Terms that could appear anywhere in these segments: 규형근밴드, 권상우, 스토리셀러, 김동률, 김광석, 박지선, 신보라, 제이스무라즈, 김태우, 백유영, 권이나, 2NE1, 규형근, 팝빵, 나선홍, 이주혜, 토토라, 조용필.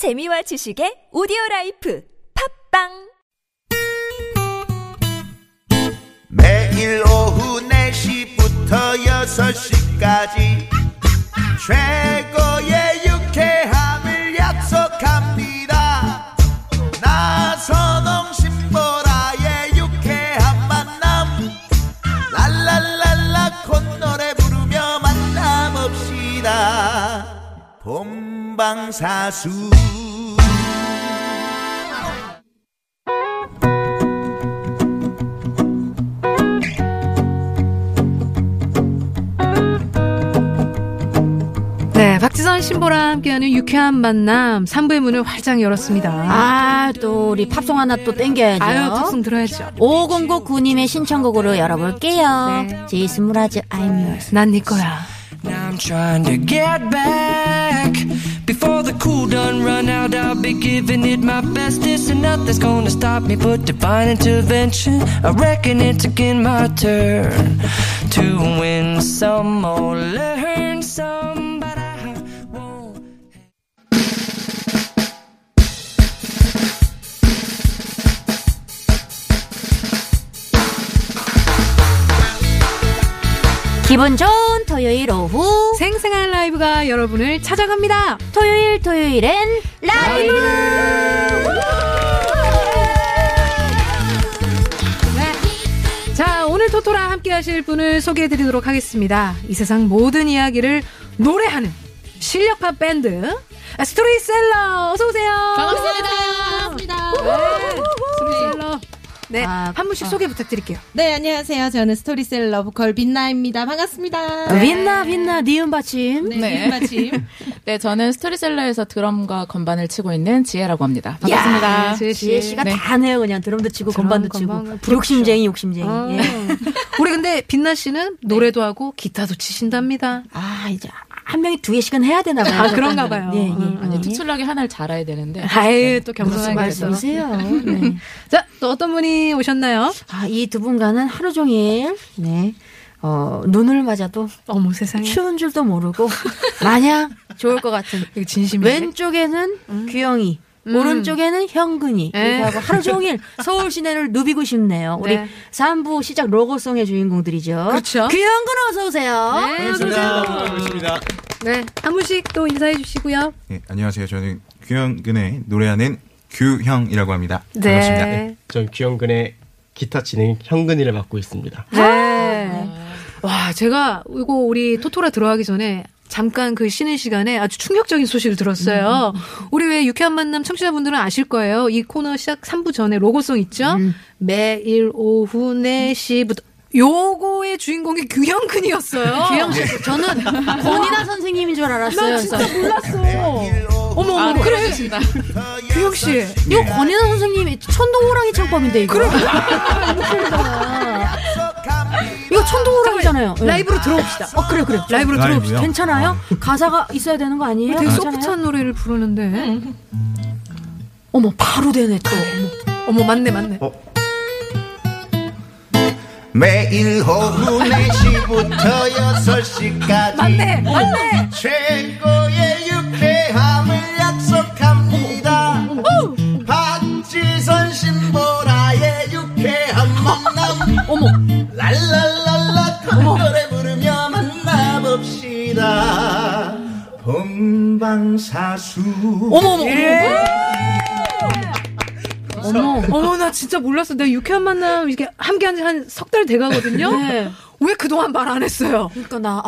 재미와 지식의 오디오라이프 팝빵. 매일 오후 4시부터 6시까지 최고의 유쾌함을 약속합니다. 나선홍 신보라의 유쾌한 만남, 랄랄랄라 콧노래 부르며 만남없시다. 본방사수. 네, 박지선 신보라 함께하는 유쾌한 만남 3부의 문을 활짝 열었습니다. 아, 또 우리 팝송 하나 또 땡겨야죠. 아유, 팝송 들어야죠. 5099님의 신청곡으로 열어볼게요. 네. 제이스무라즈 I'm yours. 난 네 거야. Now I'm trying to get back before the cool done run out. I'll be giving it my best. This and nothing's gonna stop me but divine intervention. I reckon it's again my turn to win some or learn some. 기분 좋은 토요일 오후 생생한 라이브가 여러분을 찾아갑니다. 토요일엔 라이브! 네. 자, 오늘 토토랑 함께 하실 분을 소개해드리도록 하겠습니다. 이 세상 모든 이야기를 노래하는 실력파 밴드 스토리셀러, 어서오세요. 반갑습니다. 반갑습니다. 스토리셀러. 네, 한 분씩 소개 부탁드릴게요. 네, 안녕하세요. 저는 스토리셀러 보컬 빛나입니다. 반갑습니다. 네. 빛나, 니은 받침. 네, 니은 받침. 네, 저는 스토리셀러에서 드럼과 건반을 치고 있는 지혜라고 합니다. 반갑습니다. 지혜씨가 네. 다 하네요. 그냥 드럼도 치고 건반도 치고. 욕심쟁이. 아. 예. 우리 근데 빛나씨는 노래도 하고 기타도 치신답니다. 아, 이제. 한 명이 2개씩은 해야 되나 봐요. 아, 그런가 봐요. 예, 예. 아니, 특출나게 하나를 잘해야 되는데. 아유, 또 겸손하게 말씀이세요. 네. 자, 또 어떤 분이 오셨나요? 아, 이 두 분과는 하루 종일, 네. 눈을 맞아도 어머 세상에 추운 줄도 모르고 마냥 좋을 것 같은. 진심이 왼쪽에는 규형이, 오른쪽에는 형근이. 하고 하루 종일 서울 시내를 누비고 싶네요. 우리 3부 시작 로고송의 주인공들이죠. 그렇죠. 규형근 어서오세요. 네, 반갑습니다. 네, 한 분씩 또 인사해 주시고요. 네, 안녕하세요. 저는 규형근의 노래하는 규형이라고 합니다. 네. 반갑습니다. 네. 저는 규형근의 기타 진행 형근이를 맡고 있습니다. 네. 와, 제가 이거 우리 토토라 들어가기 전에 잠깐 그 쉬는 시간에 아주 충격적인 소식을 들었어요. 우리 왜 유쾌한 만남 청취자분들은 아실 거예요. 이 코너 시작 3부 전에 로고송 있죠? 매일 오후 4시부터. 요거의 주인공이 규형근이었어요. 규형근. 저는 권이나 선생님인 줄 알았어요. 나 진짜 몰랐어. 어머, 그래. 규형씨. 네. 이거 권이나 선생님이 천둥호랑이 창법인데, 이거. 그럼. 이거 천둥호랑이잖아요. 네. 라이브로 들어봅시다. 그래. 라이브로 들어봅시다. 괜찮아요? 가사가 있어야 되는 거 아니에요? 되게 소프트한 노래를 부르는데. 어머, 바로 되네, 또. 어머, 맞네. 매일 오후 4시부터 6시까지. 맞네. 최고의 유쾌함을 약속합니다. 박지선 신보라의 유쾌한 만남. 어머. 랄랄랄라 노래 부르며 만나봅시다. 본방사수. 어머머. 어머, 나 진짜 몰랐어. 내가 유쾌한 만남 이렇게 함께한 지 한 석 달 돼가거든요. 네. 왜 그동안 말 안 했어요? 그러니까 나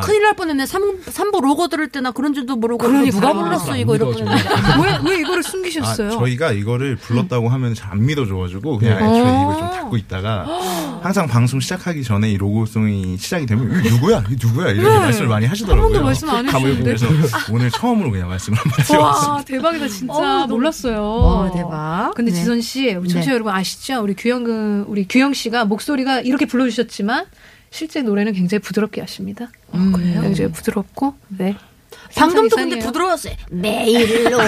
큰일 날 뻔했네. 3부 로고 들을 때나 그런 줄도 모르고. 그러니까. 누가 불렀어 이거 이럴 뻔했는데. 왜 이거를 숨기셨어요? 저희가 이거를 불렀다고 하면 잘 안 믿어줘가지고 그냥 애초에 이걸 좀 닫고 있다가 항상 방송 시작하기 전에 이 로고송이 시작이 되면 누구야? 이런 말씀을 많이 하시더라고요. 한 번도 말씀 안 해주셨는데. 오늘 처음으로 그냥 말씀을 한번 드렸어요. 와, 대박이다. 진짜 놀랐어요. 와, 대박. 근데 네. 지선씨, 청취자 여러분 아시죠? 우리 규형씨가 목소리가 이렇게 불러주셨지만 실제 노래는 굉장히 부드럽게 하십니다. 그래요? 굉장히 부드럽고, 네. 방금도 근데 부드러웠어요. 매일로.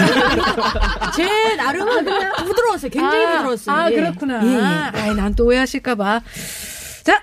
제 나름은 그냥 부드러웠어요. 굉장히 부드러웠어요. 아, 예. 그렇구나. 예. 난 또 오해하실까봐. 자,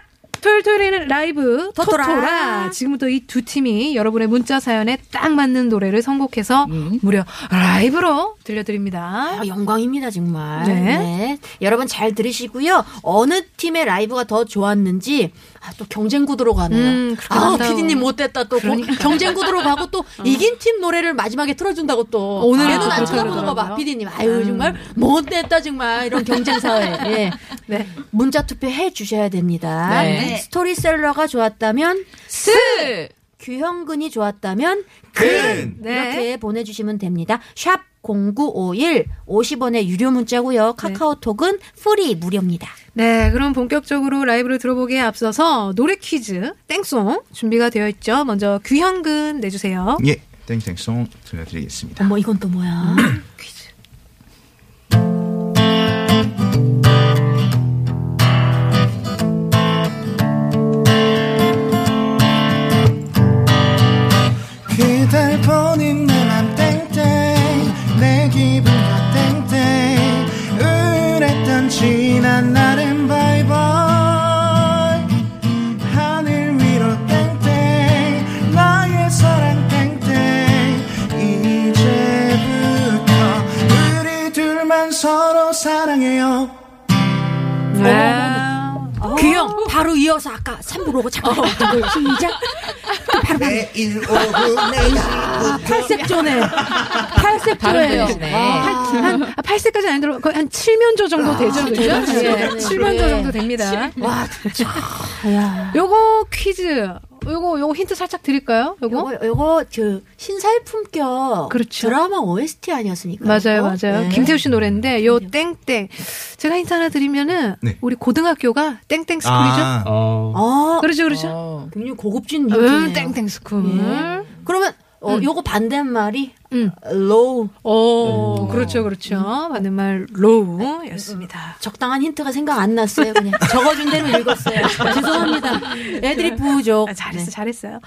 토요일 토요일에는 라이브 토토라. 지금부터 이 두 팀이 여러분의 문자 사연에 딱 맞는 노래를 선곡해서 무려 라이브로 들려드립니다. 아, 영광입니다 정말. 네. 네. 여러분 잘 들으시고요. 어느 팀의 라이브가 더 좋았는지. 아, 또 경쟁 구도로 가네요. 아, PD님 못됐다. 또 그러니까. 경쟁 구도로 가고 또 이긴 팀 노래를 마지막에 틀어준다고 또. 오늘은 얘는 안 쳐다보는 거 봐. PD님. 아유 정말 못됐다 정말. 이런 경쟁 사회. 예. 네. 문자 투표해 주셔야 됩니다. 네. 스토리셀러가 좋았다면 스! 규형근이 좋았다면 근! 네. 이렇게 보내주시면 됩니다. 샵 0951 50원의 유료 문자고요. 카카오톡은 프리 무료입니다. 네, 그럼 본격적으로 라이브를 들어보기에 앞서서 노래 퀴즈 땡송 준비가 되어 있죠. 먼저 규형근 내주세요. 예, 땡땡송 들려드리겠습니다. 어머, 이건 또 뭐야? 퀴즈. 그댈 보는 내맘 땡땡 내 기분과 땡땡 우울했던 지난 날은 바이바이 하늘 위로 땡땡 나의 사랑 땡땡 이제부터 우리 둘만 서로 사랑해요. 규형 바로 이어서 아까 3부로 오고 잠깐 왔던 거 시작. 바로 매일 오후 4시부터 8세조네. 8세조예요. 한 8세까지는 안 들어. 거의 한 7면조 정도 되죠. 그렇죠? 네. 7면조 정도 됩니다. 와, 진짜. 요거 퀴즈. 요거 힌트 살짝 드릴까요? 요거 그 신사일품격 그렇죠. 드라마 OST 아니었습니까? 맞아요, 맞아요. 네. 김태우 씨 노래인데 요 땡땡 제가 힌트 하나 드리면은 우리 고등학교가 땡땡 스쿨이죠. 그렇죠, 그렇죠. 굉장히 고급진 땡땡 스쿨. 그러면 요거 반대말이 low. 그렇죠, 그렇죠. 반대말 low였습니다. 적당한 힌트가 생각 안 났어요. 그냥 적어준 대로 읽었어요. 죄송합니다. 애들이 부족. 아, 잘했어요.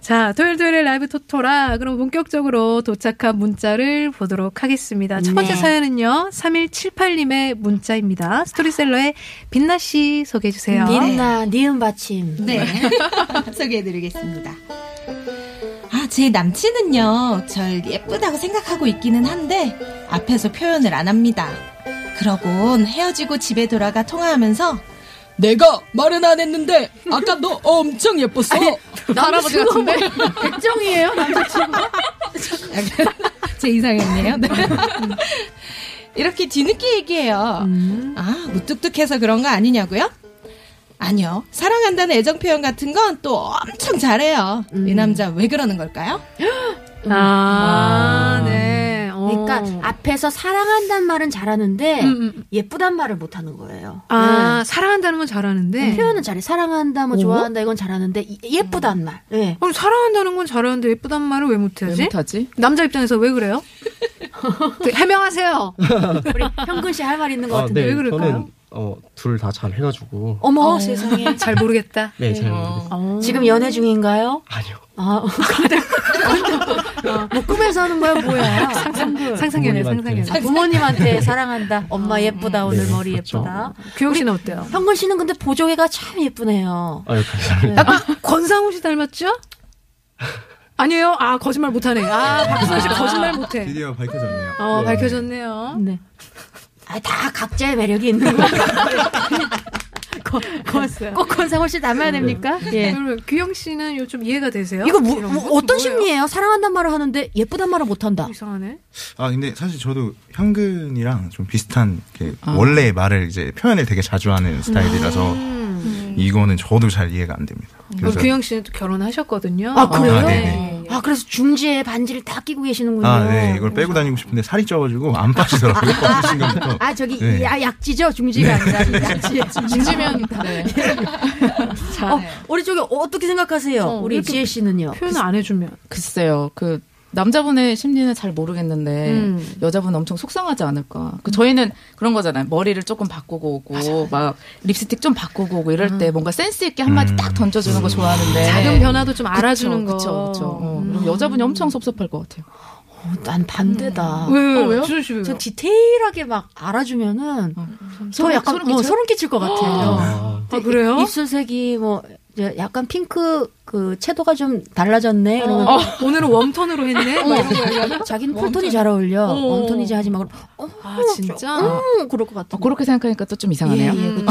자, 토요일 라이브 토토라. 그럼 본격적으로 도착한 문자를 보도록 하겠습니다. 첫 번째 사연은요. 3178님의 문자입니다. 스토리셀러의 빛나 씨 소개해 주세요. 빛나 니은 받침. 네. 소개해드리겠습니다. 제 남친은요, 절 예쁘다고 생각하고 있기는 한데 앞에서 표현을 안 합니다. 그러곤 헤어지고 집에 돌아가 통화하면서 내가 말은 안 했는데 아까 너 엄청 예뻤어. 아니, 할아버지 같은데? 백정이에요? 남자친구? 제 이상형이에요? 네. 이렇게 뒤늦게 얘기해요. 아, 무뚝뚝해서 그런 거 아니냐고요? 아니요. 사랑한다는 애정 표현 같은 건 또 엄청 잘해요. 이 남자 왜 그러는 걸까요? 네. 그러니까 앞에서 사랑한다는 말은 잘하는데 예쁘단 말을 못하는 거예요. 아, 사랑한다는 건 잘하는데 표현은 잘해. 사랑한다, 뭐 좋아한다 이건 잘하는데 예쁘단 말. 네. 그럼 사랑한다는 건 잘하는데 예쁘단 말을 왜 못하지? 남자 입장에서 왜 그래요? 해명하세요. 우리 형근 씨 할 말 있는 것 같은데 왜 그럴까요? 저는... 둘 다 잘 해가지고. 어머, 세상에. 잘 모르겠다. 네, 잘 모르겠다. 지금 연애 중인가요? 아니요. 뭐 꿈에서 하는 거야, 뭐야. 상상연애. 부모님한테 사랑한다. 엄마 예쁘다, 오늘 네, 머리 그렇죠. 예쁘다. 규영 씨는 어때요? 현근 씨는 근데 보조개가 참 예쁘네요. 아유, 감사합니다. 약간 권상우 씨 닮았죠? 아니에요. 아, 거짓말 못하네. 아, 박지선 씨 거짓말 못해. 드디어 밝혀졌네요. 네. 밝혀졌네요. 네. 아, 다 각자의 매력이 있는 거. 꼭 권상우 씨 닮아야 됩니까? 예. 그러면 규영 씨는 요 좀 이해가 되세요? 이거 어떤 심리예요? 사랑한단 말을 하는데 예쁘단 말을 못 한다. 이상하네. 아, 근데 사실 저도 현근이랑 좀 비슷한 게 원래 말을 이제 표현을 되게 자주 하는 스타일이라서 이거는 저도 잘 이해가 안 됩니다. 그래서 규영 씨는 또 결혼하셨거든요. 아, 그래요? 아, 네네. 아, 그래서 중지에 반지를 다 끼고 계시는군요. 아, 네. 이걸 빼고 다니고 싶은데 살이 쪄가지고 안 빠지더라고요. 아, 저기, 네. 약지죠? 중지가 아니라. 약지. 중지면. 네. 자, 우리 저기 어떻게 생각하세요? 우리 지혜 씨는요? 표현을 안 해주면. 글쎄요. 남자분의 심리는 잘 모르겠는데 여자분은 엄청 속상하지 않을까. 저희는 그런 거잖아요. 머리를 조금 바꾸고 오고 막 립스틱 좀 바꾸고 오고 이럴 때 뭔가 센스 있게 한마디 딱 던져주는 거 좋아하는데 작은 변화도 좀 알아주는 그쵸. 여자분이 엄청 섭섭할 것 같아요. 난 반대다. 왜요? 전 디테일하게 막 알아주면은 저 약간 소름 끼칠 것 같아요. 아, 그래요? 입술색이 뭐 약간 핑크 그 채도가 좀 달라졌네. 오늘은 웜톤으로 했네. 자기는 쿨톤이 잘 어울려. 웜톤이지 하지 마. 아 진짜? 그럴 것 같아. 그렇게 생각하니까 또 좀 이상하네요. 예, 그렇죠.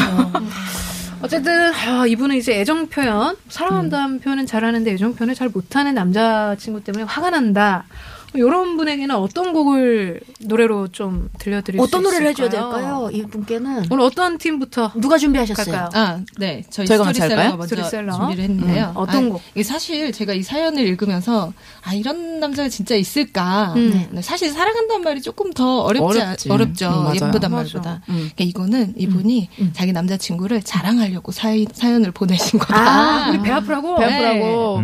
어쨌든 아, 이분은 이제 애정 표현, 사랑한다는 표현은 잘하는데 애정 표현을 잘 못하는 남자친구 때문에 화가 난다. 이런 분에게는 어떤 곡을 노래로 좀 들려드릴 어떤 수 있을까요? 어떤 노래를 해줘야 될까요? 이분께는 오늘 어떤 팀부터 누가 준비하셨어요? 아, 네, 저희가 스토리셀러 준비를 했는데요. 어떤 곡? 이게 사실 제가 이 사연을 읽으면서 아 이런 남자가 진짜 있을까? 사실 사랑한다는 말이 조금 더 어렵죠. 예쁘단 말보다. 그러니까 이거는 이분이 자기 남자친구를 자랑하려고 사연을 보내신 거다. 아, 우리 배 아프라고? 배 아프라고.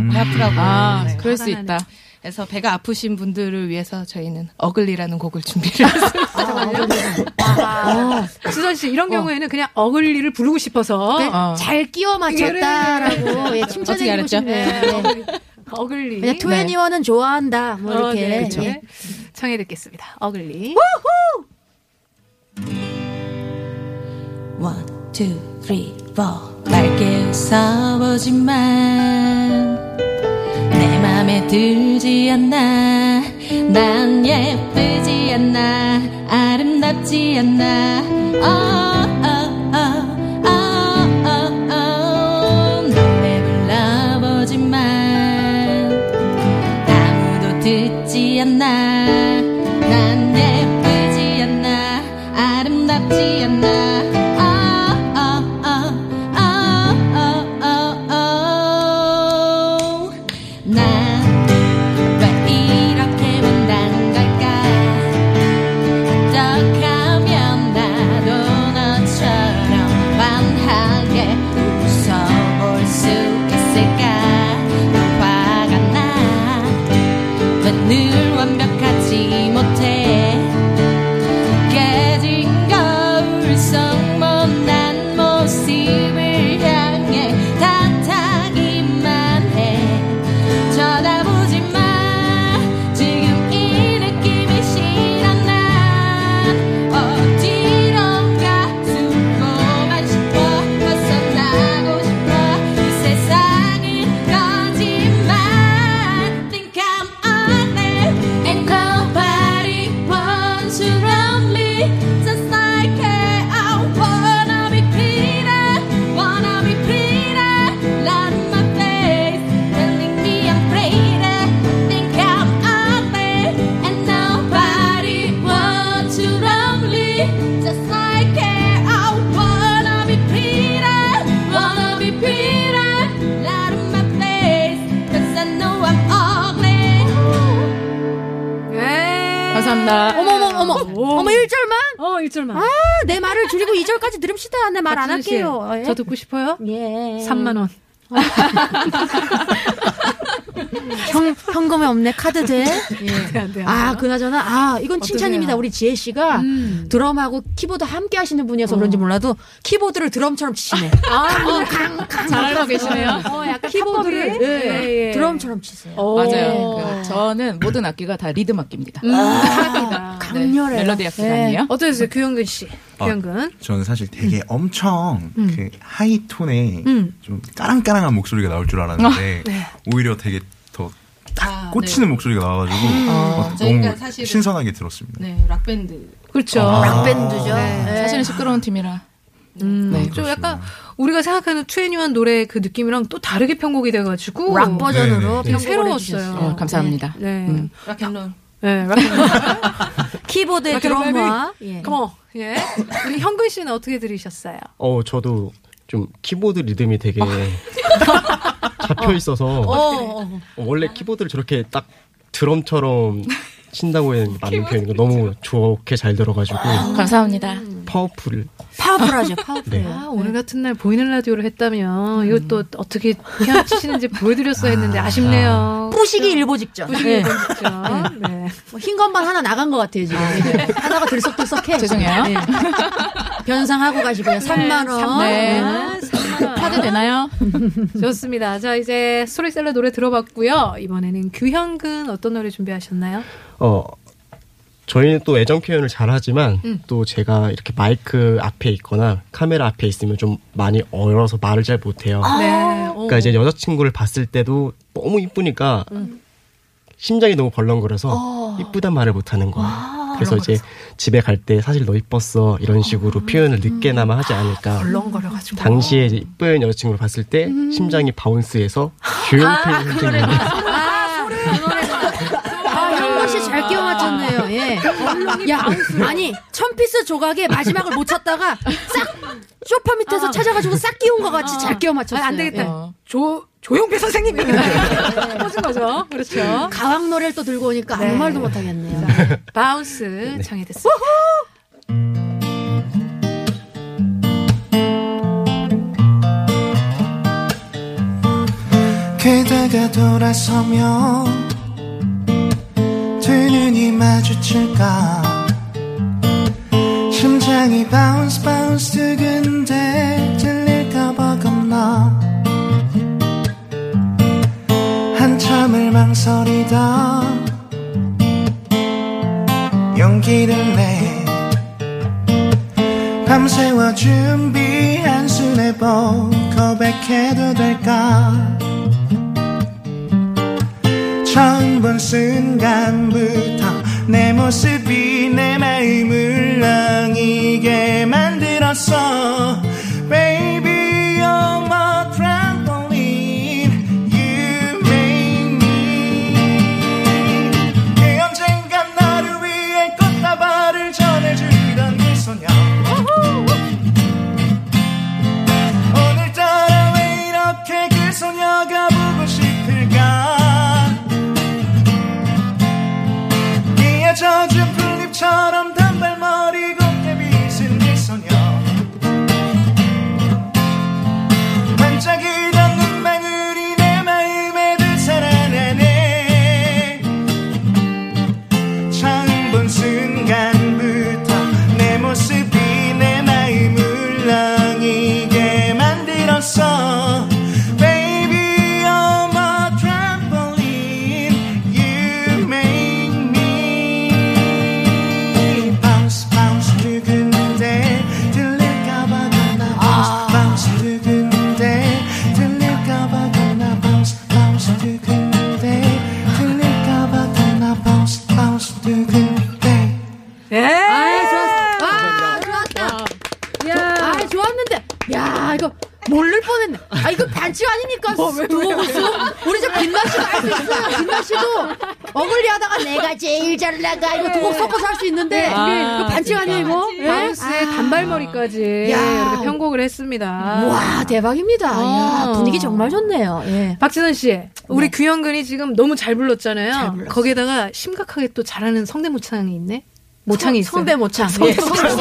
아, 네. 그럴 수 있다. 그래서 배가 아프신 분들을 위해서 저희는 어글리라는 곡을 준비를 했습니다. 지선 씨 이런 경우에는 그냥 어글리를 부르고 싶어서 잘 끼워 맞췄다라고 예, 칭찬해주고 싶네요. 어글리. 그냥 2NE1은 좋아한다. 뭐 이렇게. 네, 그렇죠. 예. 청해 듣겠습니다. 어글리. 우후! 1, 2, 3, 4 밝게 싸워지만 내 맘에 들지 않나 난 예쁘지 않나 아름답지 않나 노래 불러보지만 아무도 듣지 않나 난 예쁘지 않나 아름답지 않나 어머 1절만? 1절만. 아, 내 말을 줄이고 2절까지 들읍시다. 내 말 안 할게요. 예? 저 듣고 싶어요? 예. 3만 원. 현금에 없네. 카드 돼? 예. 안 돼. 아, 그나저나 이건 칭찬입니다. 우리 지혜 씨가 드럼하고 키보드 함께 하시는 분이어서 그런지 몰라도 키보드를 드럼처럼 치시네. 잘하고 계시네요. 약간 키보드를 드럼처럼 치세요. 맞아요. 저는 모든 악기가 다 리듬 악기입니다. 강렬해. 멜로디 악기가 아니에요? 어떠세요, 규형근 씨? 저는 사실 되게 엄청 그 하이톤에 좀 까랑까랑한 목소리가 나올 줄 알았는데 오히려 되게 더 딱 꽂히는 목소리가 나와가지고 너무 신선하게 들었습니다. 네, 락밴드. 그렇죠. 락밴드죠. 네. 사실은 시끄러운 팀이라. 네, 좀 약간 우리가 생각하는 2NE1 노래 그 느낌이랑 또 다르게 편곡이 돼가지고 락 버전으로 새로웠어요. 감사합니다. 네, 락앤롤. 네, 락앤롤. 키보드의 드럼과. 예. 우리 형근 씨는 어떻게 들으셨어요? 저도 좀 키보드 리듬이 되게 잡혀 있어서 원래 키보드를 저렇게 딱 드럼처럼 친다고 하는 많은 표현이 너무 좋게 잘 들어가지고 감사합니다. 파워풀하죠. 네. 아, 오늘 같은 날 보이는 라디오를 했다면 이것도 어떻게 피아노 치시는지 보여드렸어야 했는데 아쉽네요. 부식이 일보 직전. 네. 뭐 흰 건반 하나 나간 것 같아요 지금. 하나가 들썩들썩해. 죄송해요. 네. 변상하고 가시고요. 3만 원. 네. 3만 원. 카드 되나요? 좋습니다. 자 이제 스토리셀러 노래 들어봤고요. 이번에는 규형근 어떤 노래 준비하셨나요? 저희는 또 애정 표현을 잘하지만 또 제가 이렇게 마이크 앞에 있거나 카메라 앞에 있으면 좀 많이 얼어서 말을 잘 못해요. 아~ 네. 그러니까 이제 여자친구를 봤을 때도 너무 이쁘니까 심장이 너무 벌렁거려서 이쁘단 말을 못하는 거예요. 아~ 그래서 이제 집에 갈 때 사실 너 이뻤어 이런 식으로 표현을 늦게나마 하지 않을까. 벌렁거려가지고. 당시에 이제 이쁜 여자친구를 봤을 때 심장이 바운스해서 조용필 선생님. 잘 끼워 맞췄네요. 예. 야, 아니 천피스 조각에 마지막을 못 찾다가 싹 소파 밑에서 찾아가지고 싹 끼운 것 같이 잘 끼워 맞췄어요. 안 되겠다. 예. 조용필 선생님이 터진 거죠. 그렇죠. 가왕 노래를 또 들고 오니까 아무 말도 못 하겠네요. 바운스 정해됐습니다. 그대가 돌아서면 두 눈이 마주칠까 심장이 바운스 바운스 두근데 들릴까봐 겁나 한참을 망설이다 용기를 내 밤새워 준비한 수뇌보 고백해도 될까 처음 본 순간부터 내 모습이 내 마음을 물렁이게 만들었어 Baby you're my trampoline You make me 언젠간 나를 위해 꽃다발을 전해주던 그 소녀 오늘따라 왜 이렇게 그 소녀가 보고 싶을까 젖은 풀잎처럼 단발머리 곱게 빗은 그 소녀 반짝이던 눈망울이 내 마음에 늘 살아나네 처음 본 순간부터 내 모습이 내 마음을 울렁이게 만들었어 모를 뻔했네. 아, 이거 반칙 아니니까. 누구 웃어? 우리 저 빛나씨도 알 수 있어요. 빛나씨도 어글리 하다가 내가 제일 잘 나가. 이거 두 곡 섞어서 할 수 있는데. 아, 이거 반칙 아니에요, 이거? 바운스의 단발머리까지. 야, 이렇게 편곡을 했습니다. 와, 대박입니다. 아, 야, 분위기 정말 좋네요. 예. 박지선씨, 우리 규형근이 지금 너무 잘 불렀잖아요. 잘 거기에다가 심각하게 또 잘하는 성대모창이 있네. 모창이 있어요. 성대모창. 성대모창.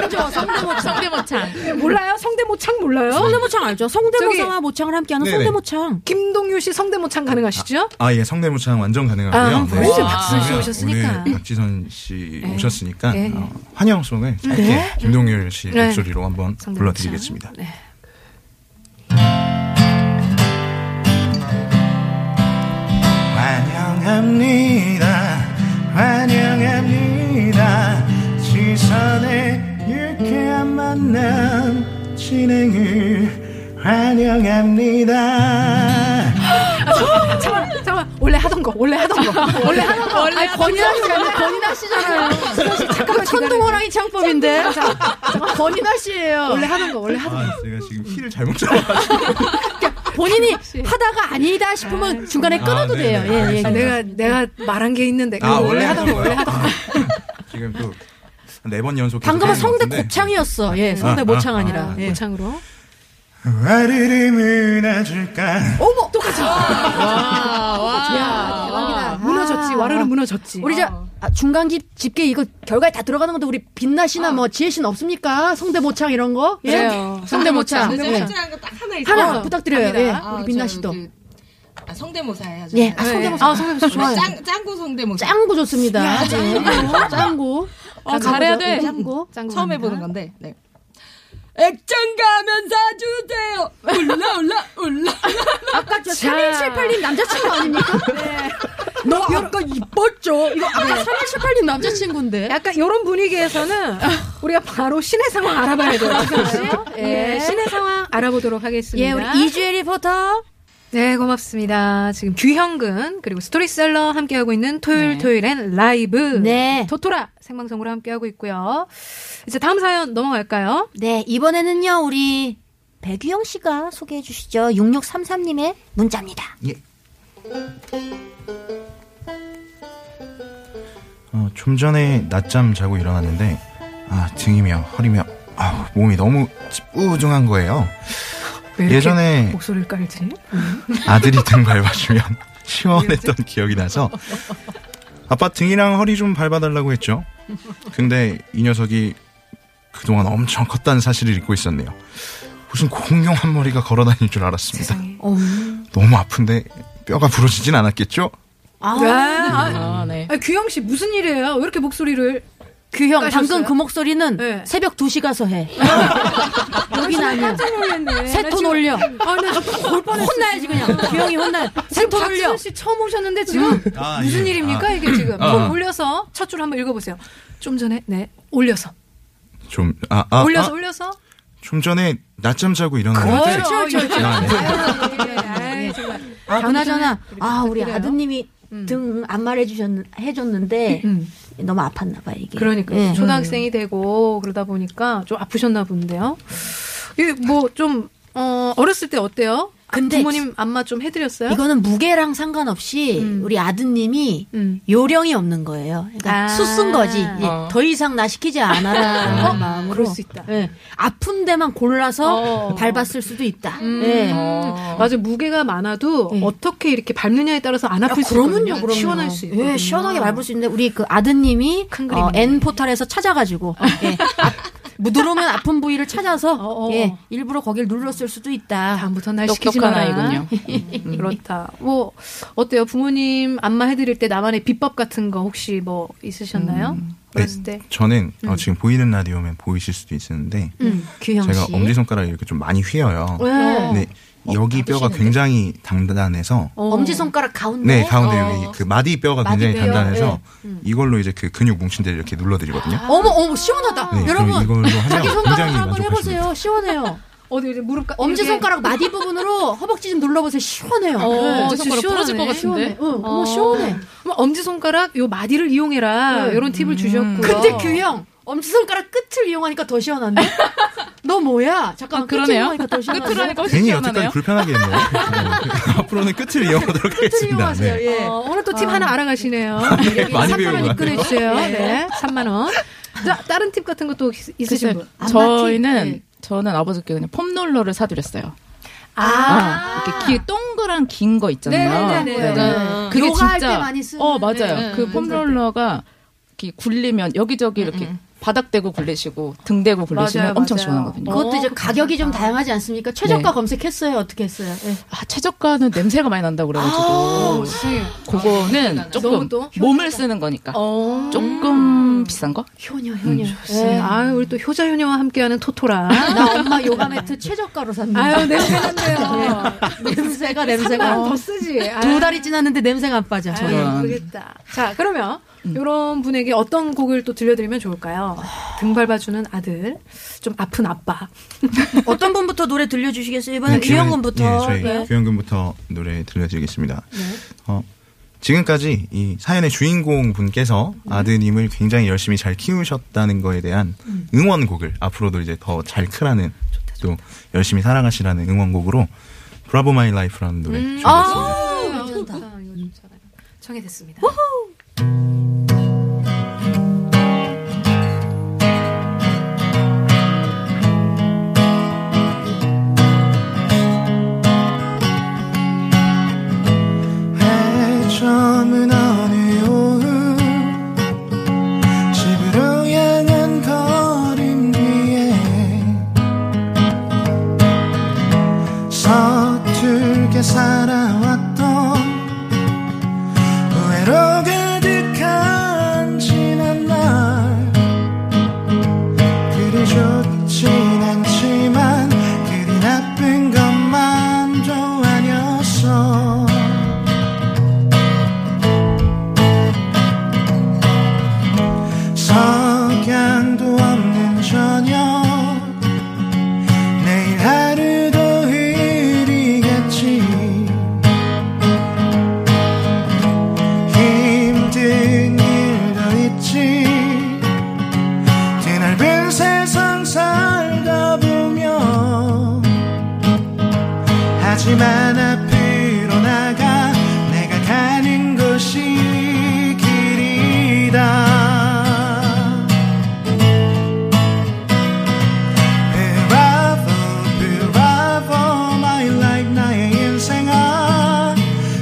심지어 성대모창. 몰라요? 성대모창 몰라요? 성대모창 알죠? 성대모사와 모창을 함께하는 네네. 성대모창. 김동률 씨 성대모창 가능하시죠? 아, 예, 성대모창 완전 가능하고요. 아, 네. 박지선 씨 오셨으니까. 오늘 박지선 씨 네. 오셨으니까 네. 환영송을 짧게 네? 김동률 씨 목소리로 네. 한번 성대모창. 불러드리겠습니다. 네. 환영합니다. 환영합니다. 지선의 유쾌한 만남 진행을 환영합니다. 잠깐만. 원래 하던 거. 아니, 권이나 씨잖아요. 잠깐만, 천둥호랑이 창법인데. 권이나 씨예요. 원래 하던 거. 제가 지금 키를 잘못 잡아가지고. 본인이 하다가 아니다 싶으면 중간에 끊어도 돼요. 예, 예. 내가 말한 게 있는데. 원래 하던 거. 지금 또 네 번 연속. 방금은 성대 곱창이었어. 예, 성대 모창 아니라 모창으로. 와르르 무너질까. 어머, 똑같아. 와, 대박이다. 무너졌지. 와르르 무너졌지. 우리 중간 집계 이거 결과에 다 들어가는 건데 우리 빛나시나 뭐 지혜씨는 없습니까? 성대모창 이런 거? 예, 성대모창. 실제한 거 딱 하나 있어요. 하나 부탁드려요. 예, 우리 빛나씨도. 성대모사 해야죠. 예, 성대모사. 성대모사 좋아요. 짱구 성대모사. 짱구 좋습니다. 짱구. 잘해야 돼. 짱구. 처음 해보는 건데. 네. 액정가면 사주세요. 올라. 아까 저 3178님 남자친구 아닙니까? 네. 너 아까 이뻤죠? 이거 아까 3178님 남자친구인데. 약간 이런 분위기에서는 우리가 바로 시내 상황 알아봐야 돼요. 예, 시내 상황 알아보도록 하겠습니다. 예, 우리 이주혜 리포터. 네, 고맙습니다. 지금 규형근 그리고 스토리셀러 함께하고 있는 토요일엔 라이브 토토라 생방송으로 함께하고 있고요. 이제 다음 사연 넘어갈까요? 네, 이번에는요 우리 백유영 씨가 소개해 주시죠. 6633님의 문자입니다. 예. 좀 전에 낮잠 자고 일어났는데 등이며 허리며 몸이 너무 찌뿌둥한 거예요. 예전에 목소리를 깔지? 아들이 등 밟아주면 시원했던 기억이 나서 아빠 등이랑 허리 좀 밟아달라고 했죠. 근데 이 녀석이 그동안 엄청 컸다는 사실을 잊고 있었네요. 무슨 공룡 한 머리가 걸어다닐 줄 알았습니다. 세상에. 너무 아픈데 뼈가 부러지진 않았겠죠? 아, 규형 씨 무슨 일이에요? 왜 이렇게 목소리를? 규형 까셨어요? 방금 그 목소리는 새벽 2시 가서 해. 여긴 아니야. 세톤 올려. 혼나야지 그냥. 규형이 혼나. 세톤 올려. 박지선 씨 처음 오셨는데 지금 무슨 일입니까? 이게 지금 톤 올려서 첫 줄 한번 읽어보세요. 좀 전에 올려서. 올려서. 좀 전에 낮잠 자고 일어났는데. 그나저나 우리 아드님이 등 안 해줬는데 너무 아팠나 봐요 이게. 그러니까요. 예. 초등학생이 되고 그러다 보니까 좀 아프셨나 본데요. 이게 뭐 좀 어렸을 때 어때요? 근데 부모님 안마 좀 해드렸어요? 이거는 무게랑 상관없이 우리 아드님이 요령이 없는 거예요. 그러니까 수쓴 거지. 더 이상 나 시키지 않아라는 마음으로. 그럴 수 있다. 예. 아픈 데만 골라서 밟았을 수도 있다. 예. 맞아. 무게가 많아도 어떻게 이렇게 밟느냐에 따라서 안 아플 수 있거든요. 시원할 수 있고. 예, 시원하게 밟을 수 있는데 우리 그 아드님이 N포탈에서 찾아가지고 누르면 아픈 부위를 찾아서 일부러 거길 눌렀을 수도 있다. 다음부터 날 시키지 마라. 그렇다. 뭐 어때요? 부모님 안마 해드릴 때 나만의 비법 같은 거 혹시 뭐 있으셨나요? 그랬을 때 저는 지금 보이는 라디오면 보이실 수도 있는데 제가 엄지손가락을 이렇게 좀 많이 휘어요. 근데 여기 뼈가 굉장히 단단해서 엄지손가락 가운데 여기 그 마디뼈가 굉장히 단단해서 이걸로 이제 그 근육 뭉친 데를 이렇게 눌러드리거든요. 어머 시원하다. 여러분 이걸로 자기 손가락 한번 해보세요. 시원해요. 어디 무릎 엄지손가락 마디 부분으로 허벅지 좀 눌러보세요. 시원해요. 엄지손가락 풀어질 것 같은데. 어머 시원해. 엄지손가락 요 마디를 이용해라 이런 팁을 주셨고요. 근데 규형 엄지손가락 끝을 이용하니까 더 시원한데? 너 뭐야? 잠깐만 끝을 이용하니까 더 시원하네요. 괜히 여태까지 불편하게 했네요. 앞으로는 끝을 이용하도록 하겠습니다. 끝을 이용하세요. 네. 오늘 또 팁 하나 알아가시네요. 많이 배우고 3만 원 입금해주세요. 네, 3만 원. 자, 다른 팁 같은 것도 있으신 분? 저는 아버지께 그냥 폼롤러를 사드렸어요. 이렇게 동그란 긴 거 있잖아요. 네네네. 그게 요가 할 때 많이 쓰는. 맞아요. 그 폼롤러가 이렇게 굴리면 여기저기 이렇게 바닥 대고 굴리시고 등 대고 굴리시면 엄청 시원하거든요. 그것도 이제 가격이 좀 다양하지 않습니까? 최저가 검색했어요? 어떻게 했어요? 최저가는 냄새가 많이 난다고 그래가지고 그거는 조금 몸을 쓰는 거니까 조금 비싼 거? 효녀 우리 또 효자 효녀와 함께하는 토토라. 나 엄마 요가 매트 최저가로 샀는데 냄새난대요. 냄새가 3만 원 더 쓰지. 2달이 지났는데 냄새가 안 빠져. 모르겠다. 자, 그러면 이런 분에게 어떤 곡을 또 들려드리면 좋을까요? 등 밟아주는 아들, 좀 아픈 아빠. 어떤 분부터 노래 들려주시겠어요? 이번엔 규형근부터. 저희 규형근부터 노래 들려드리겠습니다. 지금까지 이 사연의 주인공 분께서 아드님을 굉장히 열심히 잘 키우셨다는 거에 대한 응원곡을 앞으로도 이제 더 잘 크라는 또 열심히 살아가시라는 응원곡으로 브라보 마이 라이프라는 노래 준비했습니다. 정해졌습니다. 해저문 어느 오후 집으로 향한 걸음 위에 서툴게 살아왔던 후회로 가득한 하지만 앞으로 나가 내가 가는 곳이 길이다. Bravo, bravo, my life, 나의 인생아.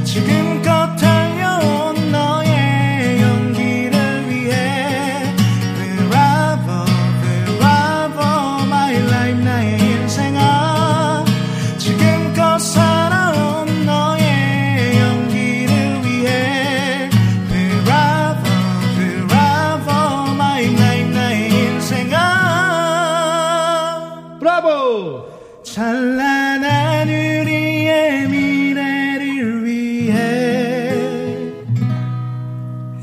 지금껏 달려온 너의 연기를 위해. Bravo, bravo, my life, 나의 인생아. 지금껏 살아온 너의 연기를 위해. Bravo, bravo, my life, 나의 인생아. 브라보! 찬란한 우리의 미래를 위해.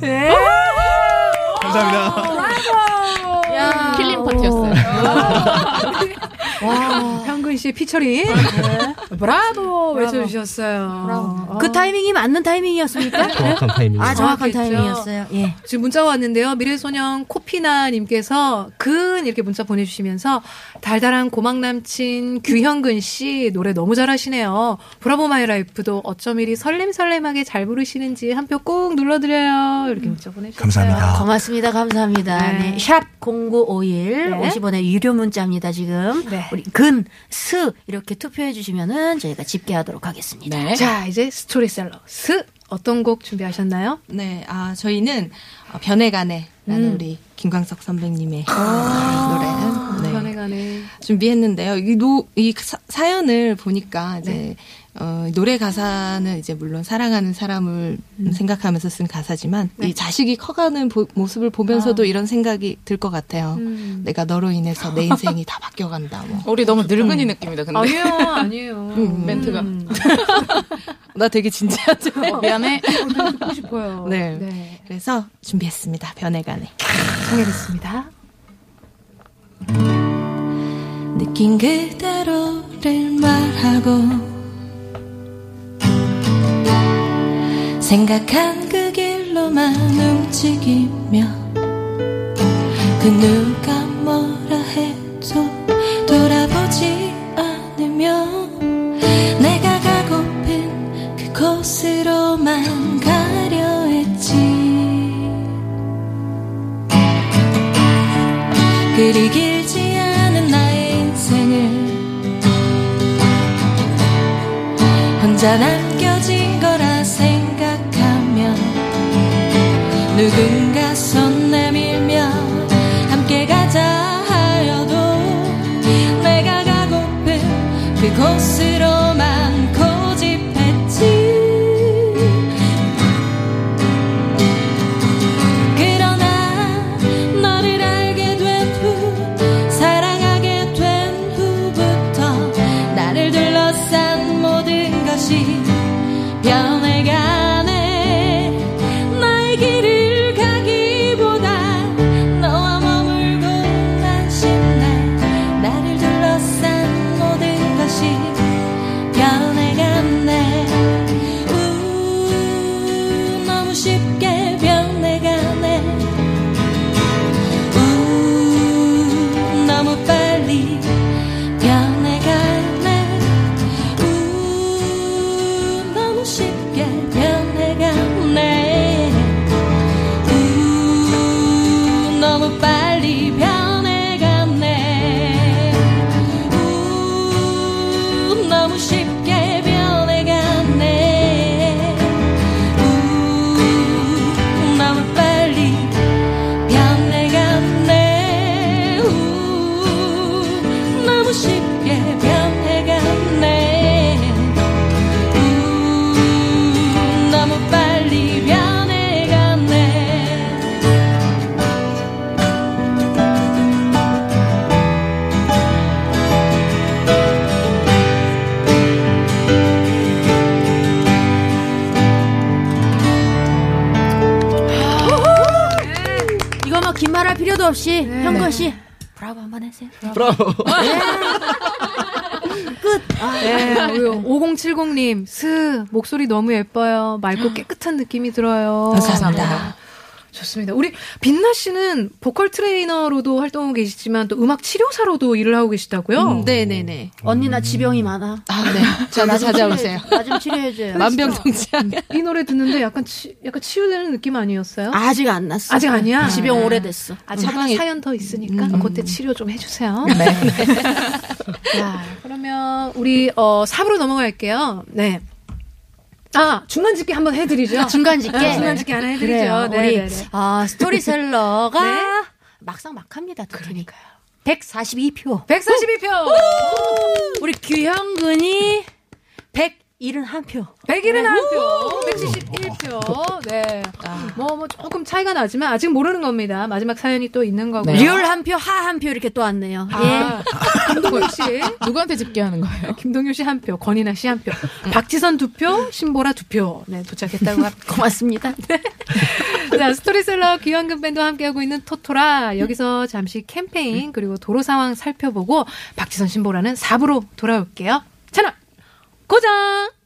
예. 감사합니다. 야. 킬링 파티였어요. 와, 현근 씨 피처링. 브라보 외쳐주셨어요. 그 타이밍이 맞는 타이밍이었습니까? 정확한 타이밍. 아, 정확한 정확했죠. 타이밍이었어요. 예. 지금 문자가 왔는데요. 미래소년 코피나님께서 근 이렇게 문자 보내주시면서 달달한 고막남친 규형근 씨 노래 너무 잘하시네요. 브라보 마이라이프도 어쩜 이리 설렘설렘하게 잘 부르시는지 한 표 꼭 눌러드려요. 이렇게 문자 보내주셨어요. 감사합니다. 고맙습니다. 감사합니다. 네. 네. 샵 0951 네. 50원의 유료 문자입니다. 지금 네. 우리 근, 스 이렇게 투표해 주시면은 저희가 집계하도록 하겠습니다. 네. 자, 이제 스토리셀러 스 어떤 곡 준비하셨나요? 네, 아 저희는 변해가네라는 우리 김광석 선배님의 아~ 노래를 네. 변해가네 준비했는데요. 이 사연을 보니까 이제 네. 노래 가사는 이제 물론 사랑하는 사람을 생각하면서 쓴 가사지만 네. 이 자식이 커가는 모습을 보면서도 아. 이런 생각이 들 것 같아요. 내가 너로 인해서 내 인생이 다 바뀌어간다. 뭐. 우리 너무 늙은이 느낌이다. 근데 아니에요, 아니에요. 멘트가 나 되게 진지하죠. 미안해. 듣고 싶어요. 네. 네, 그래서 준비했습니다. 변해가네. 소개됐습니다. 느낀 그대로를 말하고. 생각한 그 길로만 움직이며 그 누가 뭐라 해도 돌아보지 않으며 내가 가고픈 그곳으로만 가려 했지. 그리 길지 않은 나의 인생을 혼자 남겨진 거라 생각하면 누군가 손 내밀며 함께 가자 하여도 내가 가고픈 그곳으로만 고집했지. 그러나 너를 알게 된 후 사랑하게 된 후부터 나를 둘러싼 모든 것이 변해가네. 나의 길을 가기보다 너와 머물고 난신날 나를 둘러싼 모든 것이 변해가네. 너무 쉽게 변해가네. 너무 빨리 변해가네. 쉽게 변해가네. 너무 빨리 변해가네. 너무 쉽게 변해가네. 너무 빨리 변해가네. 너무 쉽게 변해가네. 말할 필요도 없이 네. 현건 씨 브라보 한번 해주세요. 브라보. 네. 끝. 아, 네. 5070님 목소리 너무 예뻐요. 맑고 깨끗한 느낌이 들어요. 감사합니다. 좋습니다. 우리 빛나 씨는 보컬 트레이너로도 활동하고 계시지만 또 음악 치료사로도 일을 하고 계시다고요? 네네네. 언니나 지병이 많아. 아, 네. 저한테 찾아오세요. 나 좀 치료해줘요. 만병통치약. 이 노래 듣는데 약간 치유되는 느낌 아니었어요? 아직 안 났어. 아직 아니야? 지병 네. 오래됐어. 아직 사연 더 있으니까 그때 치료 좀 해주세요. 네. 자, 그러면 우리 4부로 넘어갈게요. 네. 아, 중간짓기 한번 해드리죠. 중간짓기? 네. 중간짓기 하나 해드리죠. 네. 우리, 스토리셀러가 네. 막상막합니다. 그러니까요. 142표. 142표! 오! 우리 규형근이 171표. 171표. 171표. 네. 조금 차이가 나지만 아직 모르는 겁니다. 마지막 사연이 또 있는 거고요. 리얼 한 표, 하 한 표 이렇게 또 왔네요. 아, 예. 김동률 씨. 누구한테 집계하는 거예요? 김동률 씨 1표, 권이나 씨 1표, 박지선 2표, 신보라 2표. 네, 도착했다고 합니다. 고맙습니다. 네. 자, 스토리셀러 규형근밴드와 함께하고 있는 토토라. 여기서 잠시 캠페인 그리고 도로 상황 살펴보고 박지선, 신보라는 4부로 돌아올게요. 채널 고정!